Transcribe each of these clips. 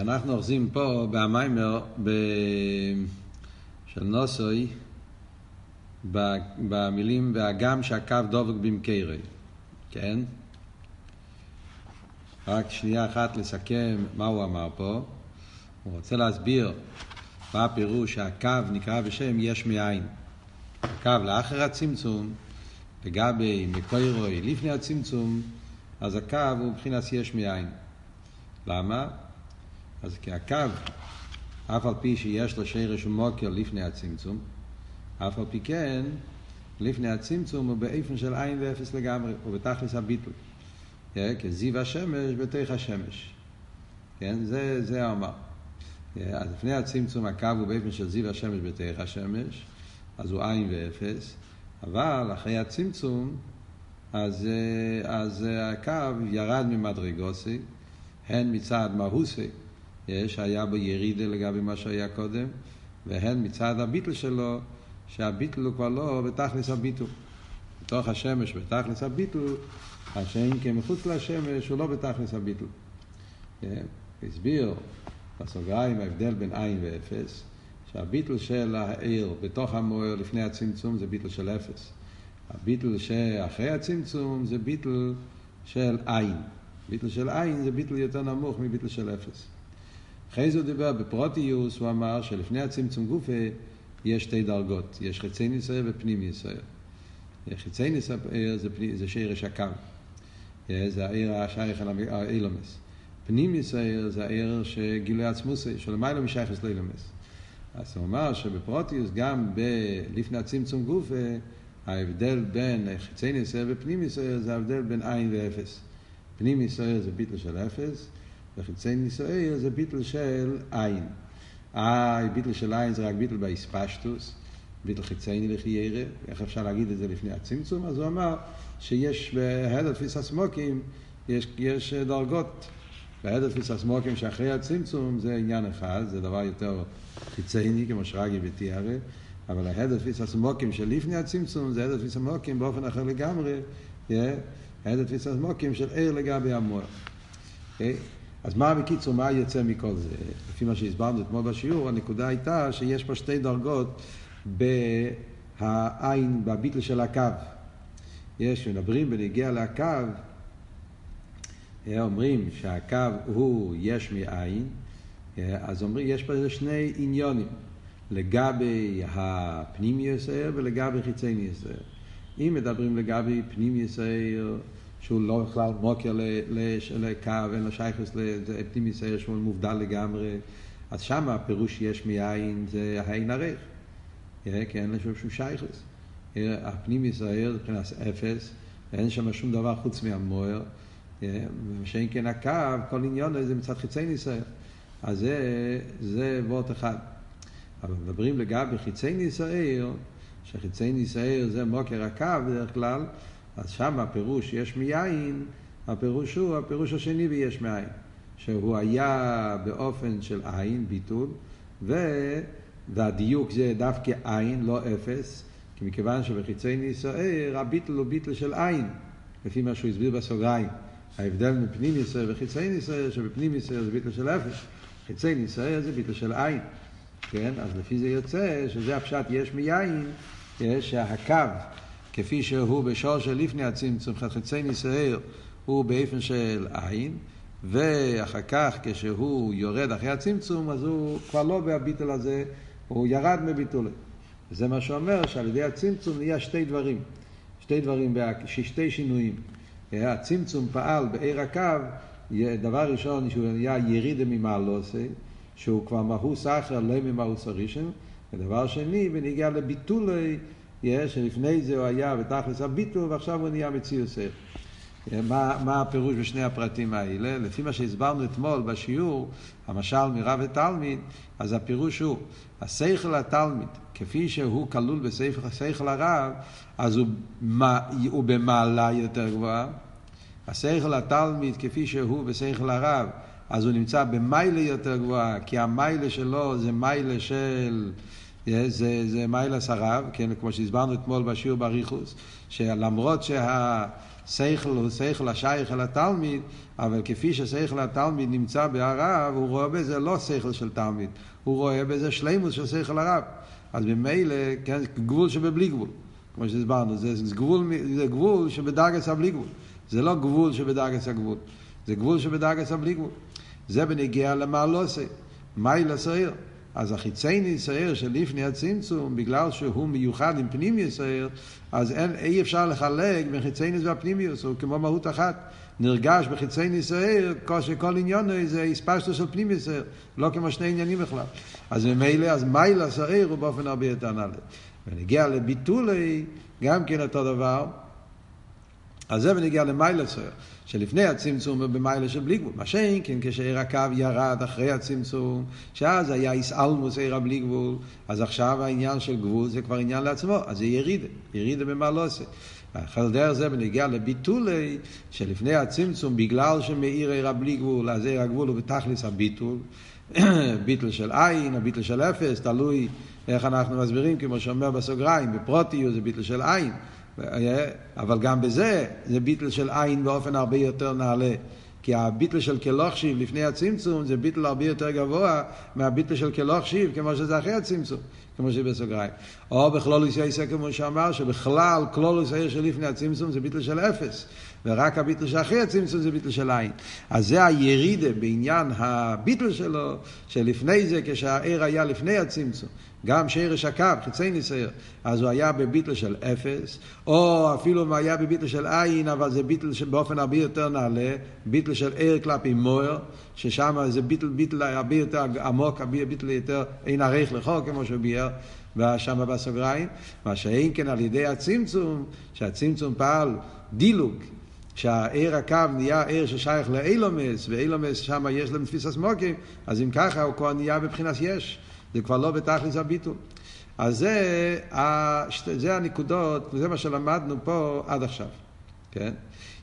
אנחנו אוחזים פה במיימר של נוסוי במילים והגם שהקו דבק במקרה, כן? רק שנייה אחת לסכם מה הוא אמר פה. הוא רוצה להסביר מה הפירוש שהקו נקרא בשם יש מאין. הקו לאחר הצמצום, לגבי מקוירוי לפני הצמצום, אז הקו הוא מבחינת יש מאין. למה? אז כי הקו, אף על פי שיש לו שרש ומוקר לפני הצמצום, אף על פי כן, לפני הצמצום הוא באיפן של עין ואפס לגמרי, הוא בתכלס הביטוי. כזיו השמש בתוך השמש. כן? זה האמר. אז לפני הצמצום הקו הוא באיפן של זיו השמש בתוך השמש, אז הוא עין ואפס, אבל אחרי הצמצום, אז הקו ירד ממדרגוסי, הן מצד מהוסי, שהיה בו ירידה לגבי מה שהיה קודם, והן מצד הביטל שלו, שהביטל הוא כבר לא בתכלס הביטל. בתוך השמש בתכלס הביטל, השם כמחוץ לשמש הוא לא בתכלס הביטל. הסביר בסוגריים ההבדל בין עין ואפס, שהביטל של העיר בתוך המוער לפני הצמצום זה ביטל של אפס. הביטל שאחרי הצמצום זה ביטל של עין. ביטל של עין זה ביטל יותר נמוך מביטל של אפס. אחרי זה הוא דיבר בפרוטיוס, הוא אמר שלפני הצמצום גופה יש שתי דרגות, יש חצי ניסייר ופנים ניסייר. חצי ניסייר זה שרש הקו, זה העיר השייך האילומס. פנים ניסייר זה העיר שגילוי עצמוס, שלמעלה משייכס לאילומס. אז הוא אמר שבפרוטיוס גם לפני הצמצום גופה, ההבדל בין חצי ניסייר ופנים ניסייר זה ההבדל בין עין ואפס. פנים ניסייר זה ביטל של אפס, וחיצי ניסוייר זה ביטל של עין. ביטל של עין זה רק ביטל בהספשטוס, ביטל חיצייני לחיירה, איך אפשר להגיד את זה לפני הצמצום? אז הוא אמר שיש בהדל פיס הסמוקים, יש דרגות. בהדל פיס הסמוקים שאחרי הצמצום זה עניין אחד, זה דבר יותר חיצייני כמו שרגי ותיארה, אבל ההדל פיס הסמוקים שלפני הצמצום זה הדל פיס הסמוקים באופן אחר לגמרי, ההדל פיס הסמוקים של עיר לגבי המוח. אוקיי? אז מה בקיצור, מה יוצא מכל זה? לפי מה שהסברנו אתמול בשיעור, הנקודה הייתה שיש פה שתי דרגות בעין, בביטל של הקו. יש, מדברים בנגיע לקו, אומרים שהקו הוא יש מאין, אז אומרים, יש פה שני עניונים, לגבי הפנים יסעיר ולגבי חיצי ניסעיר. אם מדברים לגבי פנים יסעיר, שהוא לא בכלל מוקר לקו, אין לו שייכוס לפנים ישראל שהוא מובדל לגמרי, אז שם הפירוש יש מאין זה העין הרך, כי אין לו שום שייכוס. הפנים ישראל מבחינת אפס, ואין שם שום דבר חוץ מהמוער, שאין כן הקו, כל עניון זה מצד חיצי ישראל. אז זה וורט אחד. אבל מדברים לגבי חיצי ישראל, שחיצי ישראל זה מוקר הקו בדרך כלל, אז שם הפירוש יש מיין, הפירוש הוא הפירוש השני ויש מאין, שהוא היה באופן של עין, ביטול, והדיוק זה דווקא עין, לא אפס, כי מכיוון שבחיצי ניסער, הביטל הוא ביטל של עין, לפי מה שהוא הסביר בסוגריים. ההבדל מפנים ניסער וחיצי ניסער, שבפנים ניסער זה ביטל של אפס, חיצי ניסער זה ביטל של עין. כן? אז לפי זה יוצא שזה הפשט יש מיין, שהקו, כפי שהוא בשור של לפני הצמצום, חצי ניסייר, הוא באיפן של עין, ואחר כך כשהוא יורד אחרי הצמצום, אז הוא כבר לא בהביטל הזה, הוא ירד מביטול. וזה מה שאומר שעל ידי הצמצום נהיה שתי דברים, שתי שינויים. הצמצום פעל בעיר הקו, דבר ראשון שהוא נהיה יריד ממעלוס, שהוא כבר מהוס אחר, לא ממהוס הראשון, ודבר שני, ונגיע לביטול, שלפני זה הוא היה בתכלס הביטול ועכשיו הוא נהיה מציאוס. מה הפירוש בשני הפרטים האלה? לפי מה שהסברנו אתמול בשיעור המשל מרב ותלמיד, אז הפירוש הוא השכל התלמיד כפי שהוא כלול בשכל הרב, אז הוא במעלה יותר גבוהה. השכל התלמיד כפי שהוא בשכל הרב, אז הוא נמצא במעלה יותר גבוהה, כי המעלה שלו זה מעלה של זה מייל הסרב, כן, כמו שהסברנו אתמול בשיעור בריחוס, שלמרות שכל הוא שכל השייך אל התלמיד, אבל כפי ששכל התלמיד נמצא בערב, הוא רואה בזה לא שכל של תלמיד, הוא רואה בזה שלמות של שכל הרב. אז במילא, כן, גבול שבבלי גבול, כמו שהסברנו, זה גבול שבדרגס הבלי גבול, זה לא גבול שבדרגס הגבול, זה גבול שבדרגס הבלי גבול. זה בנגיע למה לא עושה, מהי לסעיר. אז החיצייני יסעיר שלפני הצמצום, בגלל שהוא מיוחד עם פנימי יסעיר, אז אי אפשר לחלק בין חיצייני והפנימיוס, הוא כמו מהות אחת. נרגש בחיצייני יסעיר, כל עניין זה הספשטו של פנימי יסעיר, לא כמו שני עניינים בכלל. אז ממילא, אז מהי לסעיר הוא באופן הרבה יותר נעלה. ונגיע לביטולי, גם כן אותו דבר, אז זה בנגיע למיילה סוער, שלפני הצמצום ובמיילה של בלי גבול. מה שאין, כן, כשעיר הקו ירד אחרי הצמצום, שאז היה ישאלמוס עיר הבלי גבול, אז עכשיו העניין של גבול זה כבר עניין לעצמו, אז זה ירידה, ירידה במה לא עושה. אחר דרך זה בנגיע לביטולי, שלפני הצמצום, בגלל שמאיר עיר הבלי גבול, אז עיר הגבול הוא בתכלס הביטול, ביטל של עין, הביטל של אפס, תלוי איך אנחנו מסבירים, כמו שאומר בסוגריים, בפרוטיו זה ביטל של עין, אבל גם בזה זה ביטל של עין באופן הרבה יותר נעלה, כי הביטל של כלוחשיב לפני הצמצום זה ביטל הרבה יותר גבוה מהביטל של כלוחשיב כמו שזה אחרי הצמצום, כמו שבסוגריים. או בכלולוס יעשה כמו שאמר, שבכלל כלולוס יעשה לפני הצמצום זה ביטל של אפס, ורק הביטל שאחרי הצמצום זה ביטל של עין. אז זה הירידה בעניין הביטל שלו, שלפני זה כשהעיר היה לפני הצמצום, גם שעיר שקב, חיצי ניסייר, אז הוא היה בביטל של אפס, או אפילו הוא היה בביטל של עין, אבל זה ביטל שבאופן הרבה יותר נעלה, ביטל של עיר כלפי מויר, ששם זה ביטל הרבה יותר עמוק, ביטל יותר אין ערך לחוק כמו שהוא בייר, ושם בסוגריים, מה שאין כן על ידי הצמצום, שהצמצום פעל דילוג, שהעיר הקו נהיה עיר ששייך לאילומס, ואילומס שם יש להם תפיס הסמוקים, אז אם ככה הוא כבר נהיה בבחינת יש, זה כבר לא בתכלס הביטול. אז זה הנקודות, וזה מה שלמדנו פה עד עכשיו. כן?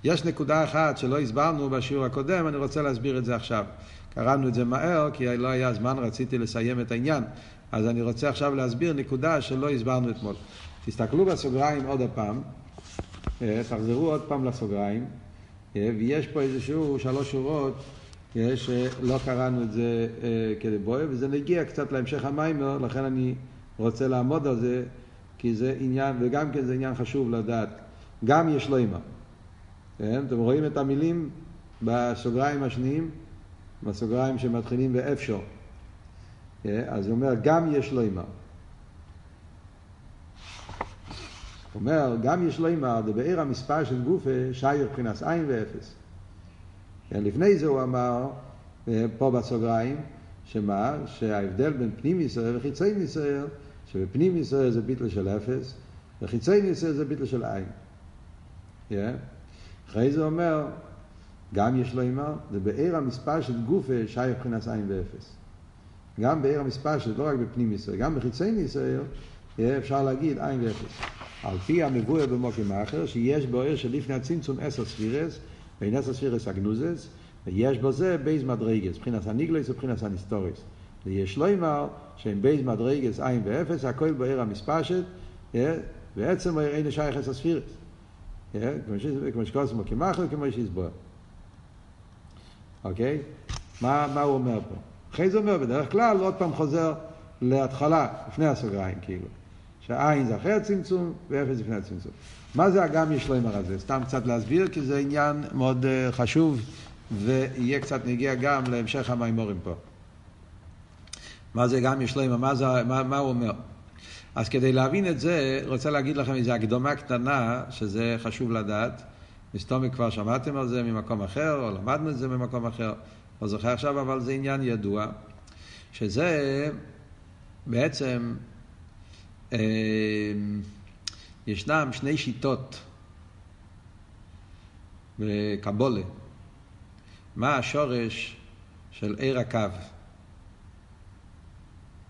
יש נקודה אחת שלא הסברנו בשיעור הקודם, אני רוצה להסביר את זה עכשיו. קראנו את זה מהר, כי לא היה זמן, רציתי לסיים את העניין. אז אני רוצה עכשיו להסביר נקודה שלא הסברנו אתמול. תסתכלו בסוגריים עוד הפעם, תחזרו עוד פעם לסוגריים, ויש פה איזשהו 3 שורות, שלא קראנו את זה כדבוי, וזה נגיע קצת להמשך המיימר, לכן אני רוצה לעמוד על זה, כי זה עניין, וגם כן זה עניין חשוב לדעת. גם יש לו אימא. אתם רואים את המילים בסוגריים השניים, בסוגריים שמתחילים באפשר. אז הוא אומר, גם יש לו אימא. הוא אומר, גם יש לו אימא, זה בעיר המספר של גופה, שייר בחינס עין ואפס. לפני זה הוא אמר, פה בסוגריים, שמה? שההבדל בין פנים ישראל וחיצי ישראל, שבפנים ישראל זה ביטל של אפס, וחיצי ישראל זה ביטל של עין. אחרי זה אומר, גם יש לו אימא, זה בעיר המספר של גופה, שייר בחינס עין ואפס. גם בעיר המספר של, לא רק בפנים ישראל, גם בחיצי ישראל, אפשר להגיד עין ואפס. על פי המבואר במקום האחר, שיש בעיר שלפני הצמצום 10 ספירות, בין 10 ספירות הגנוזס, ויש בזה בייז מדרגס, מבחינת הניגלויס ובחינת הניסטוריס. ויש לו אמר שהם בייז מדרגס עין ואפס, הכל בעיר המספשת, בעצם העיר אין לשייך 10 ספירות. כמו שקורס מוקימחל, כמו שיסבור. אוקיי? מה הוא אומר פה? אחרי זה אומר, בדרך כלל, עוד פעם חוזר להתחלה, לפני הסוגריים, כאילו. שהעין זה אחרי הצמצום, ואפס לפני הצמצום. מה זה גם יש לו אמר הזה? סתם קצת להסביר, כי זה עניין מאוד חשוב, ויהיה קצת נגיע גם להמשך המיימורים פה. מה זה גם יש לו אמר? מה הוא אומר? אז כדי להבין את זה, רוצה להגיד לכם איזו הקדומה קטנה, שזה חשוב לדעת. מסתומי כבר שמעתם על זה ממקום אחר, או למדנו את זה ממקום אחר, לא זוכר עכשיו, אבל זה עניין ידוע, שזה בעצם... ישנם 2 שיטות בקבולה. מה השורש של עיר הקו?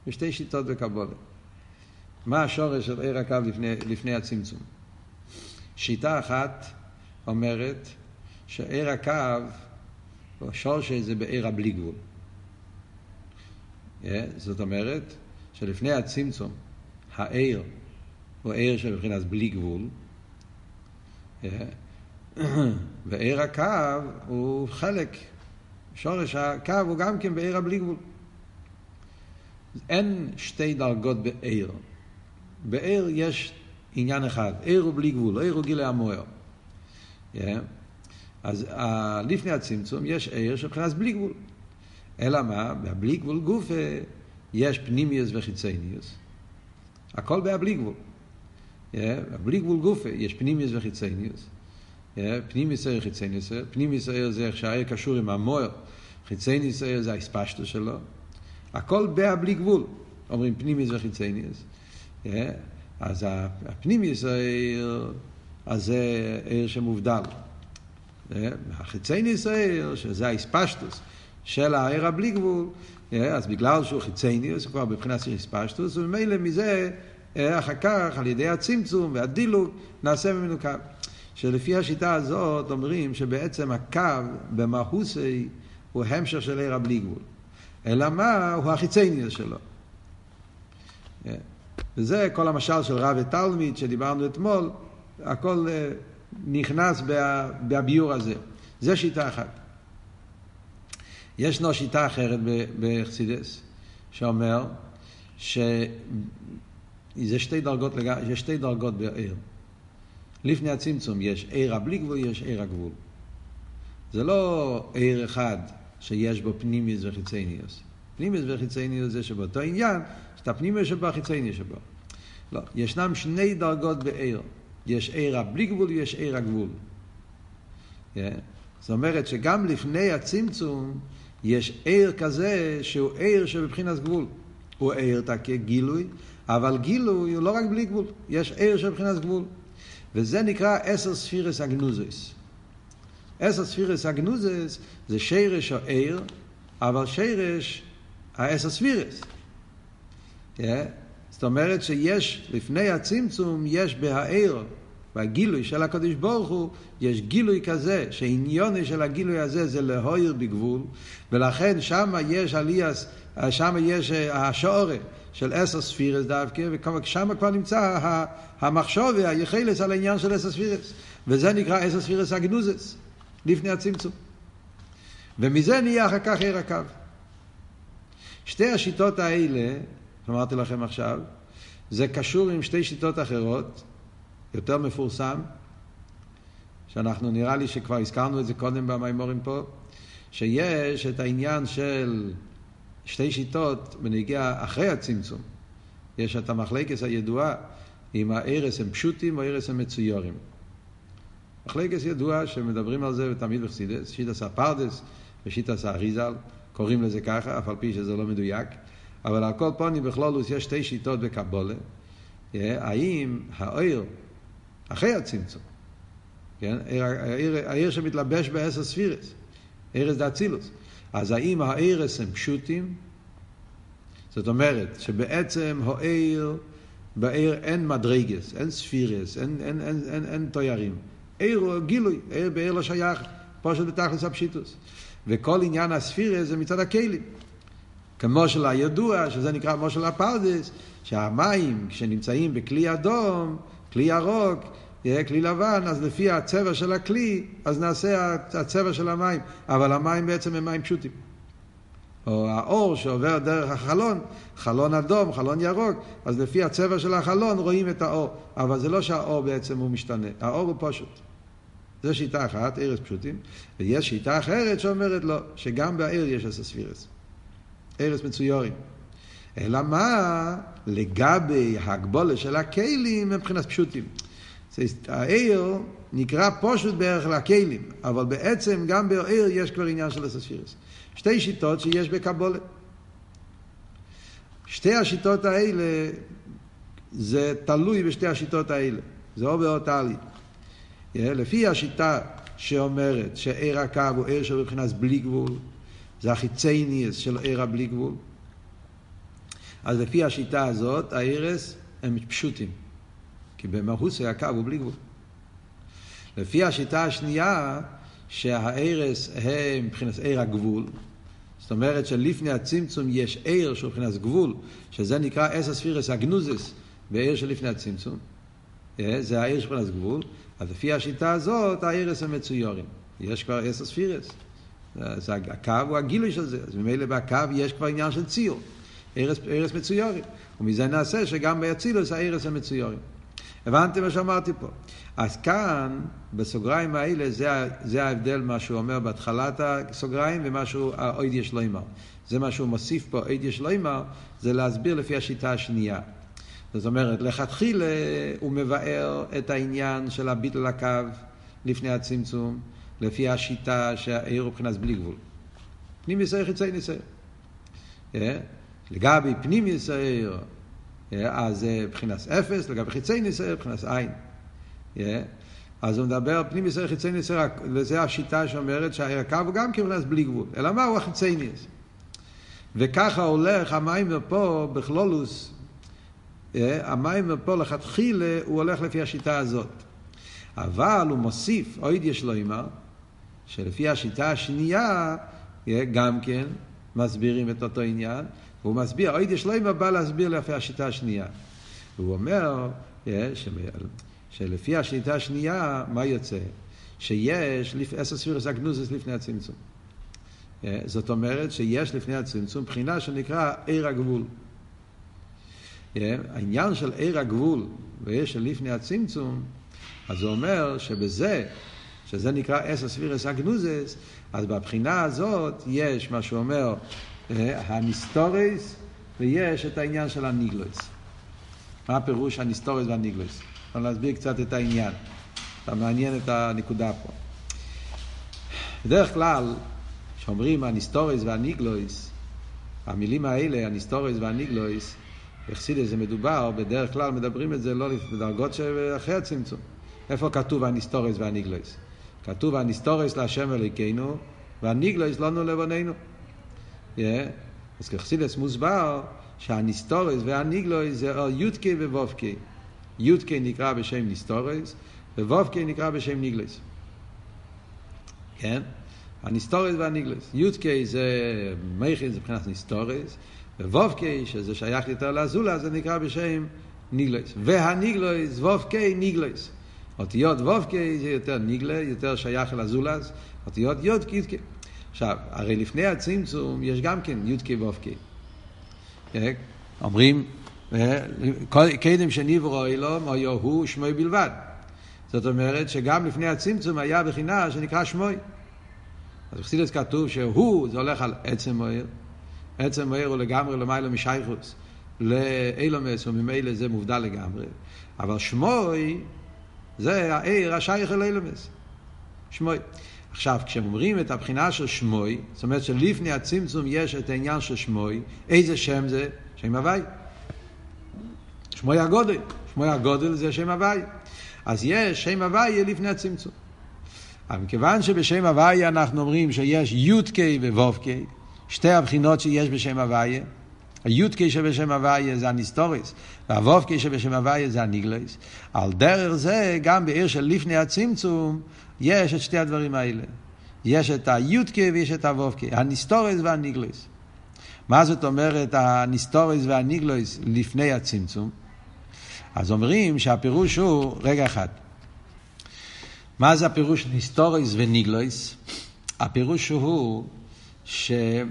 יש 2 שיטות בקבולה. מה השורש של עיר הקו לפני הצמצום? שיטה אחת אומרת שעיר הקו, השורש זה בעיר הבלי גבול. זאת אומרת שלפני הצמצום העיר הוא עיר שבבחינת בלי גבול, ועיר הקו הוא חלק, שורש הקו הוא גם כן בעיר הבלי גבול. אין שתי דרגות בעיר. בעיר יש עניין אחד, עיר הוא בלי גבול, עיר הוא גילי המוער. אז לפני הצמצום יש עיר שבחינס בלי גבול. אלא מה? בלי גבול גוף יש פנימיוס וחיצייניוס. הכל בלי גבול. בלי גבול גוף יש פנימיוס וחיצייניוס. פנימיוס עיר וחיצייניוס. פנימיוס עיר זה איך שהעיר קשור עם המוער. חיצייניוס עיר זה ההספשטו שלו. הכל בלי גבול. אומרים פנימיוס וחיצייניוס. אז הפנימיוס העיר, אז זה עיר שמובדל. החיצייניוס העיר, שזה ההספשטוס של העיר הבלי גבול, אז בגלל שהוא חיצייניוס, כבר בבחינת של הספשטוס, וממילא מזה, אחר כך, על ידי הצמצום והדילוג, נעשה ממנו קו. שלפי השיטה הזאת אומרים שבעצם הקו במהוסי הוא המשך של עיר הבלי גבול. אלא מה? הוא החיצייניוס שלו. וזה כל המשל של רב ותלמיד שדיברנו אתמול, הכל נכנס בביור הזה. זה שיטה אחת. ישנו שיטה אחרת בחסידס, שאומר שזה שתי דרגות, יש שתי דרגות בעיר. לפני הצמצום יש עיר הבלי גבול, יש עיר הגבול. זה לא עיר אחד שיש בו פנימיוס וחיצייניוס. פנימיוס וחיצייניוס זה שבאותו עניין, שאתה פנימיוס שבו, החיצייניוס שבו. לא, ישנם שני דרגות בעיר. יש עיר הבלי גבול, יש עיר הגבול. זאת אומרת שגם לפני הצמצום יש עיר כזה שהוא עיר שבבחינת גבול. הוא עיר תקי גילוי, אבל גילוי הוא לא רק בלי גבול, יש עיר שבבחינת גבול. וזה נקרא 10 ספירס הגנוזס. 10 ספירס הגנוזס זה שירש או עיר, אבל שירש ה-10 ספירס. זאת אומרת שיש לפני הצמצום יש בהעיר, בגילוי של הקדוש ברוך הוא, יש גילוי כזה, שעניוני של הגילוי הזה זה להויר בגבול, ולכן שם יש עליאס, שם יש השעורה של 10 ספירס דווקא, ושם כבר נמצא המחשוב והיחלס על העניין של 10 ספירס, וזה נקרא 10 ספירס הגנוזס, לפני הצמצום. ומזה נהיה אחר כך עיר הקו. שתי השיטות האלה, אמרתי לכם עכשיו, זה קשור עם שתי שיטות אחרות, יותר מפורסם, שאנחנו נראה לי שכבר הזכרנו את זה קודם במיימורים פה, שיש את העניין של שתי שיטות בנגיעה אחרי הצמצום. יש את המחלקס הידועה עם הערס הם פשוטים או הערס הם מצוירים. מחלקס ידועה שמדברים על זה ותמיד בחסידס, שיטה ספרדס ושיטה סאריזל, קוראים לזה ככה, אף על פי שזה לא מדויק, אבל על כל פנים בכלולוס יש שתי שיטות בקבולה, האם העיר אחרי הצמצום, כן? העיר שמתלבש בעשר ספירס, ערס דאצילוס. אז האם הערס הם פשוטים? זאת אומרת שבעצם העיר, בעיר אין מדרגס, אין ספירס, אין תוירים. עיר הוא גילוי, עיר בעיר לא שייך, פשוט בתכלס הפשיטוס. וכל עניין הספירס זה מצד הכלים. כמו של הידוע, שזה נקרא כמו של הפרדס, שהמים כשנמצאים בכלי אדום, כלי ירוק, כלי לבן, אז לפי הצבע של הכלי, אז נעשה הצבע של המים. אבל המים בעצם הם מים פשוטים. או האור שעובר דרך החלון, חלון אדום, חלון ירוק, אז לפי הצבע של החלון רואים את האור. אבל זה לא שהאור בעצם הוא משתנה, האור הוא פשוט. זו שיטה אחת, עירס פשוטים, ויש שיטה אחרת שאומרת לו, שגם בעיר יש הספירס. עירס מצוירים. אלא מה? לגבי ההגבולה של הכלים מבחינת פשוטים. העיר נקרא פשוט בערך לכלים, אבל בעצם גם בעיר יש כבר עניין של הספירס. שתי שיטות שיש בקבולה. שתי השיטות האלה, זה תלוי בשתי השיטות האלה. זה או באותלי. לפי השיטה שאומרת שעיר הקו הוא עיר שבבחינת בלי גבול, זה החיצייניס של עיר הבלי גבול, אז לפי השיטה הזאת, העירס הם פשוטים. כי במהוס הקו הוא בלי גבול. לפי השיטה השנייה, שהעירס הם מבחינת עיר הגבול, זאת אומרת שלפני הצמצום יש עיר שהוא מבחינת גבול, שזה נקרא אס הספירס הגנוזס, בעיר שלפני הצמצום. זה העיר שכונת גבול, אז לפי השיטה הזאת, העירס המצויורים. יש כבר עשר ספירס. אז הקו הוא הגילוי של זה. אז ממילא בקו יש כבר עניין של ציור. עירס מצויורים. ומזה נעשה שגם בהצילוס העירס המצויורים. הבנתם מה שאמרתי פה. אז כאן, בסוגריים האלה, זה ההבדל מה שהוא אומר בהתחלת הסוגריים, ומה שהוא, אויד יש לא אמר. זה מה שהוא מוסיף פה, אויד יש לא אמר, זה להסביר לפי השיטה השנייה. זאת אומרת, לכתחילה הוא מבאר את העניין של הביטול הקו לפני הצמצום, לפי השיטה שהעיר הוא מבחינת בלי גבול. פנימיס העיר חיצי ניסייר. לגבי פנימיס העיר, אז מבחינת אפס, לגבי חיצי ניסייר, מבחינת עין. אז הוא מדבר, פנימיס העיר חיצי ניסייר, וזה השיטה שאומרת שהעיר הקו הוא גם מבחינת בלי גבול. אלא מה הוא החיצי ניס? וככה הולך המים פה בכלולוס, המים פה לכתחילה הוא הולך לפי השיטה הזאת, אבל הוא מוסיף עוד יש לו אמר שלפי השיטה השנייה גם כן מסבירים את אותו עניין, והוא מסביר עוד יש לו אמר בא להסביר לפי השיטה השנייה. הוא אומר שלפי השיטה השנייה מה יוצא? שיש עשר ספירס הגנוזס לפני הצמצום, זאת אומרת שיש לפני הצמצום בחינה שנקרא עיר הגבול. העניין של עיר הגבול ויש של לפני הצמצום, אז זה אומר שבזה, שזה נקרא עשר ספירס הגנוזס, אז בבחינה הזאת יש מה שאומר הניסטוריס ויש את העניין של הניגלויס. מה הפירוש הניסטוריס והניגלויס? אני אסביר קצת את העניין, אתה מעניין את הנקודה פה. בדרך כלל כשאומרים הניסטוריס והניגלויס, המילים האלה הניסטוריס והניגלויס, החסיד זה מדובר, בדרך כלל מדברים את זה לא בדרגות שאחרי הצמצום. איפה כתוב הניסטוריס והניגלויס? כתוב הניסטוריס להשם אלוהינו, והניגלויס לנו לבוננו. אז כחסיד מוסבר שהניסטוריס והניגלויס זה יודקי ובובקי. יודקי נקרא בשם ניסטוריס, ובובקי נקרא בשם ניגלויס. כן? הניסטוריס והניגלויס. יודקי זה מייכין, זה מבחינת ניסטוריס, וובקי, שזה שייך יותר לאזולה, זה נקרא בשם ניגלויס. והניגלויס, וובקי, ניגלויס. אותיות וובקי זה יותר ניגלה, יותר שייך לאזולה, אותיות יודקי, יודקי. עכשיו, הרי לפני הצמצום יש גם כן יודקי וובקי. אומרים, קדם שנברא אלוהים, היה הוא שמוי בלבד. זאת אומרת שגם לפני הצמצום היה בחינה שנקרא שמוי. אז בחסידות כתוב שהוא, זה הולך על עצם העיר, עצם העיר הוא לגמרי למילה משייכוס לאילומס, וממילא זה מובדל לגמרי. אבל שמוי זה העיר השייך אל אילומס, שמוי. עכשיו כשאומרים את הבחינה של שמוי, זאת אומרת שלפני הצמצום יש את העניין של שמוי. איזה שם זה? שם הווי, שמוי הגודל. שמוי הגודל זה שם הווי. אז יש שם הווי לפני הצמצום, אבל מכיוון שבשם הווי אנחנו אומרים שיש יודקי ובובקי, שתי הבחינות שיש בשם הוויה, היודקי שבשם הוויה זה הניסטוריס, והוובקי שבשם הוויה זה הניגלויס. על דרך זה גם בעיר של לפני הצמצום יש את שתי הדברים האלה, יש את היודקי ויש את הוובקי, הניסטוריס והניגלויס. מה זאת אומרת הניסטוריס והניגלויס לפני הצמצום? אז אומרים שהפירוש הוא, רגע אחד, מה זה הפירוש ניסטוריס וניגלויס? הפירוש הוא שאומרים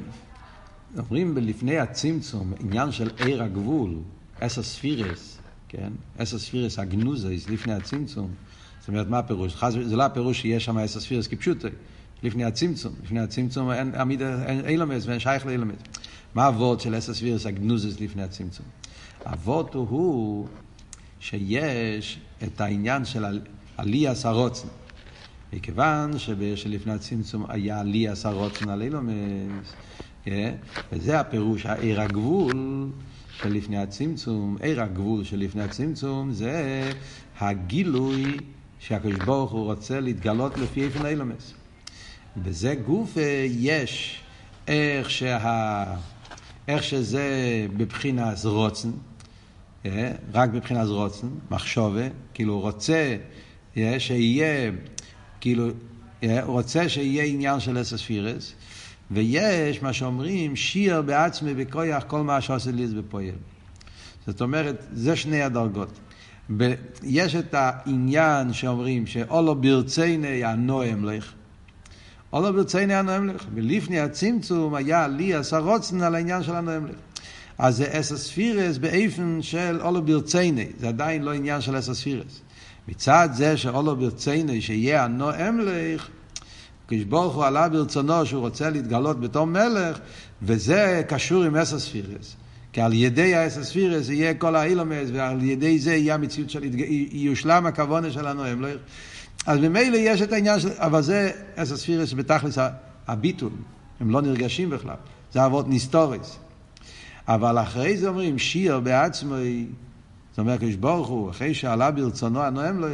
לפני הצמצום, עניין של עיר הגבול, עשר ספירס, כן? עשר ספירס הגנוזס לפני הצמצום. זאת אומרת, מה הפירוש? זה לא הפירוש שיש שם עשר ספירס כפשוטו, לפני הצמצום. לפני הצמצום אין אילומס ואין שייך לאילומס. מה הוות של עשר ספירס הגנוזס לפני הצמצום? הוות הוא שיש את העניין של עליית הרצון. מכיוון שלפני הצמצום היה לי עשר רוצן על אילומס, וזה הפירוש העיר הגבול שלפני הצמצום. עיר הגבול שלפני הצמצום זה הגילוי שהקדוש ברוך הוא רוצה להתגלות לפי איפן האילומס. בזה גוף יש איך שזה בבחינה זרוצן, רק בבחינה זרוצן, מחשוב, כאילו רוצה שיהיה, כאילו, הוא רוצה שיהיה עניין של עשר ספירס, ויש מה שאומרים, שיר בעצמי בכוח כל מה שעושה לי זה בפועל. זאת אומרת, זה שני הדרגות. יש את העניין שאומרים שאולו ברצייני יענועם לך. אולו ברצייני יענועם לך. ולפני הצמצום היה לי הסרוצן על העניין של הנועם לך. אז זה אסספירס באיפן של אולו ברצייני. זה עדיין לא עניין של אסספירס. מצד זה שאולו ברצייני שיהיה הנועם לך, כשברוך הוא עלה ברצונו שהוא רוצה להתגלות בתור מלך, וזה קשור עם אסספירס. כי על ידי האסספירס יהיה כל האילומס, ועל ידי זה יהיה המציאות של יושלם הכוונה של הנועם. אז במילא יש את העניין של... אבל זה אסספירס בתכלס הביטול. הם לא נרגשים בכלל. זה עבוד ניסטוריס. אבל אחרי זה אומרים, שיר בעצמו, זאת אומרת, כשברוך הוא, אחרי שעלה ברצונו הנועם,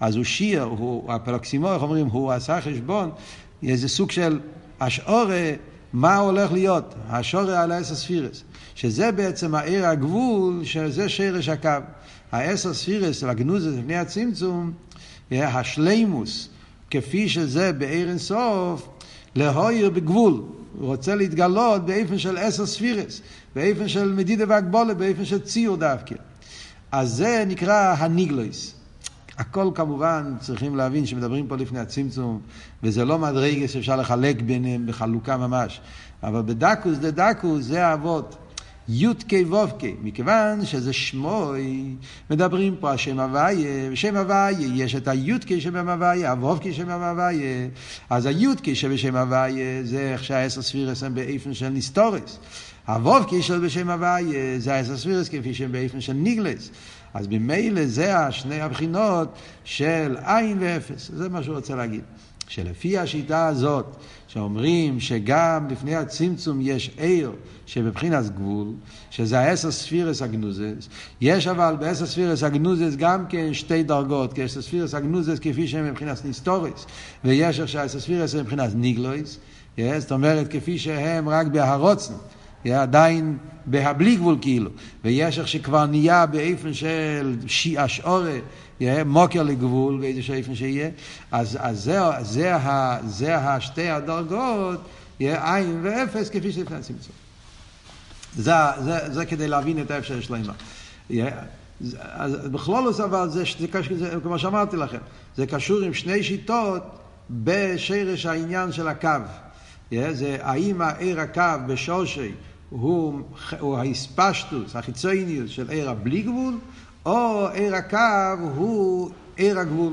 אז הוא שיר, הוא הפלוקסימור, איך אומרים, הוא עשה חשבון, איזה סוג של השעורה, מה הולך להיות? השעורה על האסספירס. שזה בעצם העיר הגבול, שזה שרש הקו. האסספירס, הגנוזת לפני הצמצום, השלימוס, כפי שזה בעיר אינסוף, להויר בגבול. הוא רוצה להתגלות באיפן של אסספירס, באיפן של מדידה והגבולה, באיפן של ציור דווקא. אז זה נקרא הניגלויס. הכל כמובן צריכים להבין שמדברים פה לפני הצמצום, וזה לא מדרגה שאפשר לחלק ביניהם בחלוקה ממש. אבל בדקוס דדקוס זה האבות. יודקי וובקי, מכיוון שזה שמוי, מדברים פה השם הוויה, בשם הוויה יש את היודקי שבשם הוויה, הוובקי שבשם הוויה, אז היודקי שבשם הוויה זה איך שהאסספירס הם באיפן של ניסטוריס, הוובקי שבשם הוויה זה האסספירס כפי שהם באיפן של ניגלס, אז במילא זה השני הבחינות של עין ואפס, זה מה שהוא רוצה להגיד. שלפי השיטה הזאת, שאומרים שגם לפני הצמצום יש עיר שבבחינת גבול, שזה האסספירס הגנוזס, יש אבל באסספירס הגנוזס גם כן שתי דרגות, כי האסספירס הגנוזס כפי שהם מבחינת ניסטוריס, ויש שהאסספירס הם מבחינת ניגלויס, זאת אומרת כפי שהם רק בהרוצנו, עדיין בהבלי גבול כאילו, ויש איך שכבר נהיה באיפן של השעורה, מוקר לגבול ואיזה שאיפן שיהיה, אז זה השתי הדרגות, עין ואפס כפי שלפני הצמצום. זה כדי להבין את האפשר שלהם. בכלולוס אבל זה כמו שאמרתי לכם, זה קשור עם שני שיטות בשרש העניין של הקו. זה האם העיר הקו בשושי הוא ההספשטוס, החיצוניוס של עיר הבלי גבול, או עיר הקו הוא עיר הגבול,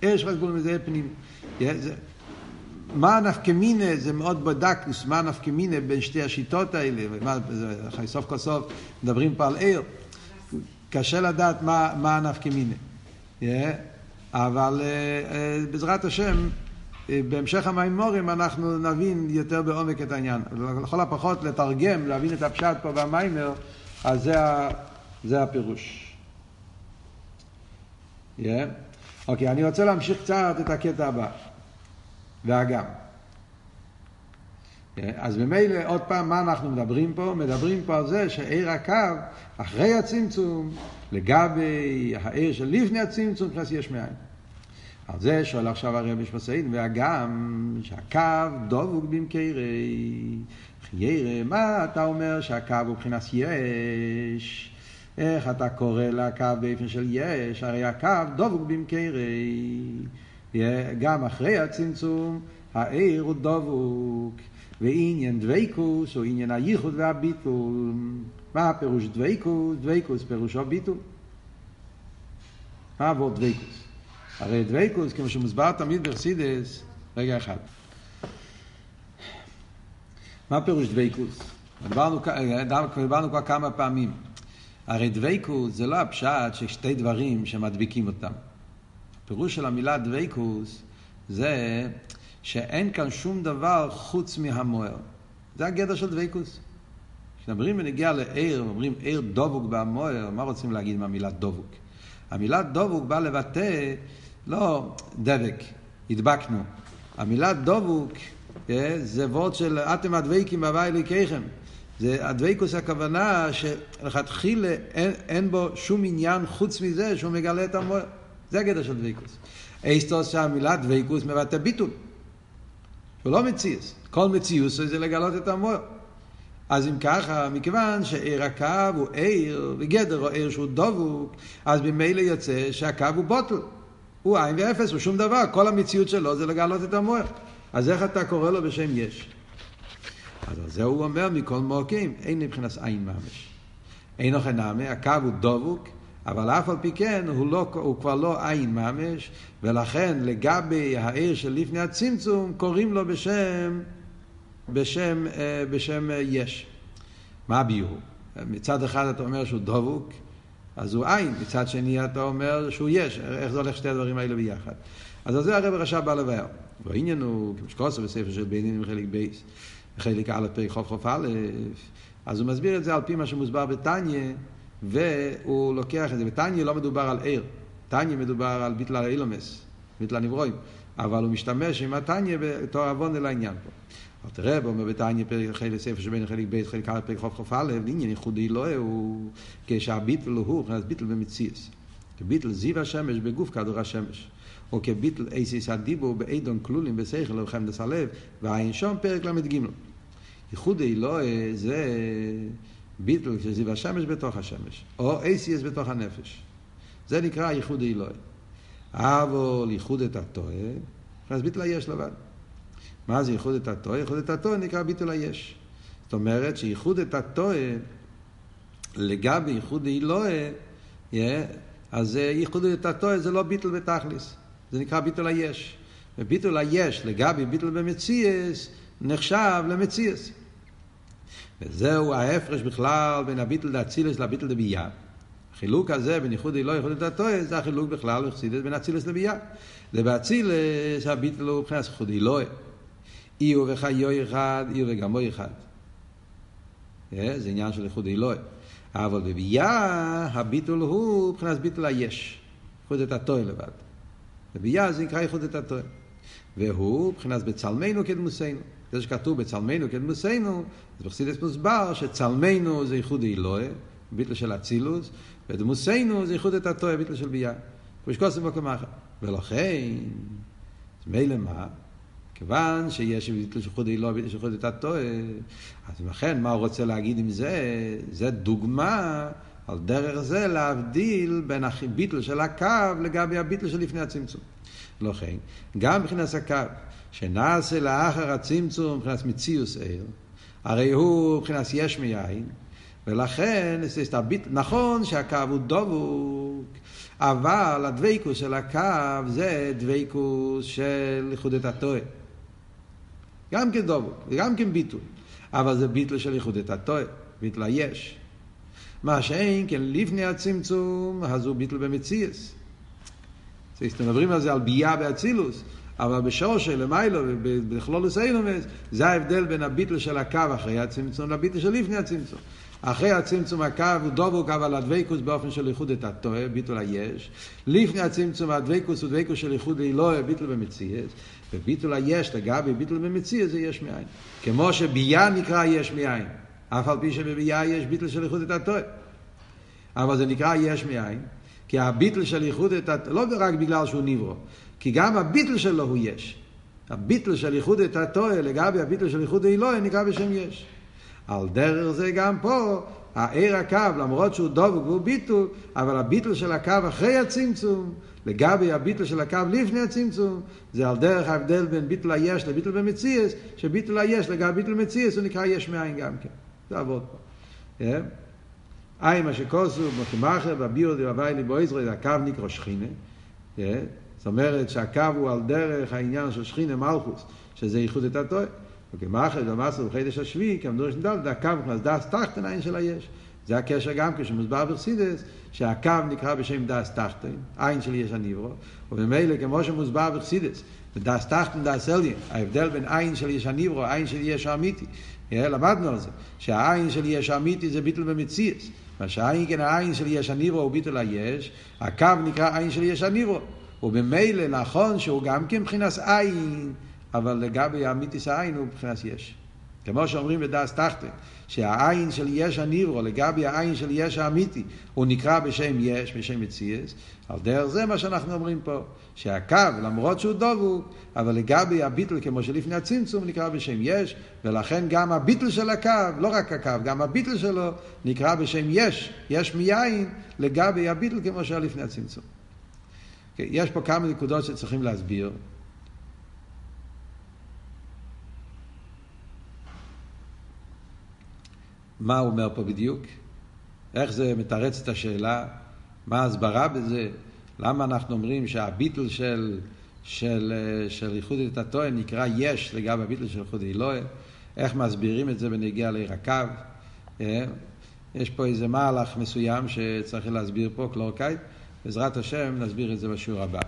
עיר של הגבול מזה פנים. מה הנפקמינה, זה מאוד בדקוס, מה הנפקמינה בין שתי השיטות האלה, סוף כל סוף מדברים פה על עיר. קשה לדעת מה הנפקמינה. אבל בעזרת השם, בהמשך המיימורים אנחנו נבין יותר בעומק את העניין. לכל הפחות לתרגם, להבין את הפשט פה במיימר, אז זה הפירוש. אוקיי, אני רוצה להמשיך קצת את הקטע הבא. והגם. אז במילא, עוד פעם, מה אנחנו מדברים פה? מדברים פה על זה שעיר הקו, אחרי הצמצום, לגבי העיר של לפני הצמצום, פלס יש מאין. על זה שואל עכשיו הרב משפסיין, והגם שהקו דבוק במקרי, חיירי, מה אתה אומר שהקו הוא מבחינת יש? איך אתה קורא לקו באיפן של יש? הרי הקו דבוק במקרי, גם אחרי הצמצום, העיר הוא דבוק, ועניין דביקוס הוא עניין הייחוד והביטול. מה הפירוש דביקוס? דביקוס פירושו ביטול. מה עבור דביקוס? הרי דביקוס, כמו שמוסבר תמיד בחסידס, רגע אחד. מה פירוש דביקוס? דיברנו כבר כמה פעמים. הרי דביקוס זה לא הפשט ששתי דברים שמדביקים אותם. הפירוש של המילה דביקוס זה שאין כאן שום דבר חוץ מהמואר. זה הגדר של דביקוס. כשאומרים ונגיע לעיר, אומרים עיר דבוק במואר, מה רוצים להגיד מהמילה דבוק? המילה דבוק באה לבטא לא דבק, הדבקנו. המילה דבוק זה וורד של אתם הדבקים בהווה אלוקיכם. זה הדבקוס הכוונה שלכתחילה אין בו שום עניין חוץ מזה שהוא מגלה את המואר. זה הגדר של דבקוס. אסתוס שהמילה דבקוס מבטא ביטול. הוא לא מציאס. כל מציאוס זה לגלות את המואר. אז אם ככה, מכיוון שעיר הקו הוא עיר, וגדר הוא עיר שהוא דבוק, אז במילא יוצא שהקו הוא בוטל. הוא עין ואפס, הוא שום דבר. כל המציאות שלו זה לגלות את המוח. אז איך אתה קורא לו בשם יש? אז זה הוא אומר מכל מוקים, אין מבחינת עין ממש. אין אוכל נעמה, הקו הוא דבוק, אבל אף על פי כן הוא כבר לא עין ממש, ולכן לגבי העיר של לפני הצמצום קוראים לו בשם יש. מה הביור? מצד אחד אתה אומר שהוא דבוק, אז הוא עין, מצד שני אתה אומר שהוא יש. איך זה הולך שתי הדברים האלה ביחד? אז זה הרב הרשע בא לבאר. והעניין הוא, כמו שקוסו בספר של בינינים חלק בייס, חלק א' פי חוף א', אז הוא מסביר את זה על פי מה שמוסבר בטניה, והוא לוקח את זה. בטניה לא מדובר על עיר, טניה מדובר על ביטלה אילומס, ביטלה נברואים, אבל הוא משתמש עם הטניה בתור אבון אל העניין פה. אבל תראה, הוא אומר בטניה חלק ספר שבין חלק בית חלק א' פי חוף א', עניין ייחודי לא הוא כשהביטל הוא, אז ביטל במציאס, כביטל זיו השמש בגוף כדור השמש. או כביטל אייסיס הדיבור באידון כלולים בשכל לוחם דסלב, והעין שום פרק למדגים לו. ייחוד אילואה זה ביטל שזיו השמש בתוך השמש, או אייסיס בתוך הנפש. זה נקרא ייחוד אילואה. אבל ייחוד את התואה, אז ביטל היש לבד. מה זה ייחוד את התואה? ייחוד את התואה נקרא ביטל היש. זאת אומרת שייחוד את התואה לגבי ייחוד אילואה, אז ייחוד את התואה זה לא ביטל בתכלס. זה נקרא ביטול היש. וביטול היש לגבי ביטול במציאס נחשב למציאס. וזהו ההפרש בכלל בין הביטול דאצילס לביטול דבייה. החילוק הזה בין ייחוד אילוה וייחוד דתוה זה החילוק בכלל בחסידות בין אצילס לבייה. ובאצילס הביטול הוא מבחינת ייחוד אילוה. אי הוא וחיו אחד, אי וגמו אחד. זה עניין של ייחוד אילוה. אבל בבייה הביטול הוא מבחינת ביטול היש. ייחוד את התוה לבד. ובייה זה נקרא ייחוד את התואר. והוא מבחינת בצלמנו כדמוסנו. זה שכתוב בצלמנו כדמוסנו, אז בחסידות מוסבר שצלמנו זה ייחוד אילוה, ביטל של אצילוס, ודמוסנו זה ייחוד את התואר, ביטל של בייה. ושקוסם בקומה אחת. ולכן, מילא מה? כיוון שיש ביטל של ייחוד אילוה, ביטל של ייחוד את התואר, אז לכן מה הוא רוצה להגיד עם זה? זה דוגמה על דרך זה להבדיל בין הביטל של הקו לגבי הביטל של לפני הצמצום. לא כן, גם מבחינת הקו, שנעשה לאחר הצמצום, מבחינת מציאוס עיר, הרי הוא מבחינת יש מיין, ולכן, נכון שהקו הוא דבוק, אבל הדבקות של הקו זה דבקות של ייחוד התואר. גם כן דבוק, גם כן ביטול, אבל זה ביטל של ייחוד התואר, ביטל היש. מה שאין, כן לפני הצמצום, אז הוא ביטל במציאס. אתם מדברים על זה, על בייה באצילוס, אבל בשורש של מיילו, בכלולוס אילומס, זה ההבדל בין הביטל של הקו אחרי הצמצום לביטל של לפני הצמצום. אחרי הצמצום הקו הוא דבוק, אבל הדבקות באופן של ייחוד את התואר, ביטול היש. לפני הצמצום הדבקות הוא דבקות של ייחוד אילוה, ביטל במציאס. וביטול היש, לגבי ביטל במציאס, זה יש מאין. כמו שבייה נקרא יש מאין. אף על פי שבבייה יש ביטל של ייחוד את התואר. אבל זה נקרא יש מאין, כי הביטל של ייחוד את התואר, לא רק בגלל שהוא נברו, כי גם הביטל שלו הוא יש. הביטל של ייחוד את התואר, לגבי הביטל של ייחוד אילוה, נקרא בשם יש. על דרך זה גם פה, העיר הקו, למרות שהוא דבוק והוא ביטול, אבל הביטל של הקו אחרי הצמצום, לגבי הביטל של הקו לפני הצמצום, זה על דרך ההבדל בין ביטל היש לביטל במציאס, שביטל היש לגבי ביטל במציאס, הוא נקרא יש מאין גם כן. זה עבוד פה. מה שקוסו, מוכימחה, והביאו דלווי ליבו ישראל, הקו נקרא שכינה. זאת אומרת שהקו הוא על דרך העניין של שכינה מלכוס, שזה ייחוד את התואר. מוכימחה, דלמסו, וחידש השביעי, כמדור שנדל, זה הקו נכנס דאס תחתן, העין של היש. זה הקשר גם כשמוסבר בחסידות, שהקו נקרא בשם דאס תחתן, העין של יש הנברו, ובמילא כמו שמוסבר בחסידות, דאס תחתן, דאס עליין, ההבדל בין העין של יש הנברו, העין של יש האמיתי. למדנו על זה, שהעין של יש אמיתי זה ביטל במציאס, מה שהעין כן העין של יש הניברו הוא ביטל היש, הקו נקרא עין של יש הניברו, ובמילא נכון שהוא גם כן מבחינת עין, אבל לגבי האמיתיס העין הוא מבחינת יש. כמו שאומרים בדאס תחתן, שהעין של יש הניברו, לגבי העין של יש האמיתי, הוא נקרא בשם יש, בשם מציאס, על דרך זה מה שאנחנו אומרים פה, שהקו, למרות שהוא דבוק, אבל לגבי הביטל, כמו שלפני הצמצום, נקרא בשם יש, ולכן גם הביטל של הקו, לא רק הקו, גם הביטל שלו, נקרא בשם יש, יש מיין, לגבי הביטל, כמו שלפני הצמצום. יש פה כמה נקודות שצריכים להסביר. מה הוא אומר פה בדיוק? איך זה מתרץ את השאלה? מה ההסברה בזה? למה אנחנו אומרים שהביטל של ייחוד התתואם נקרא יש לגבי הביטל של ייחוד אלוהי? איך מסבירים את זה בנגיע להירקב? יש פה איזה מהלך מסוים שצריך להסביר פה, קלורקייט. בעזרת השם נסביר את זה בשיעור הבא.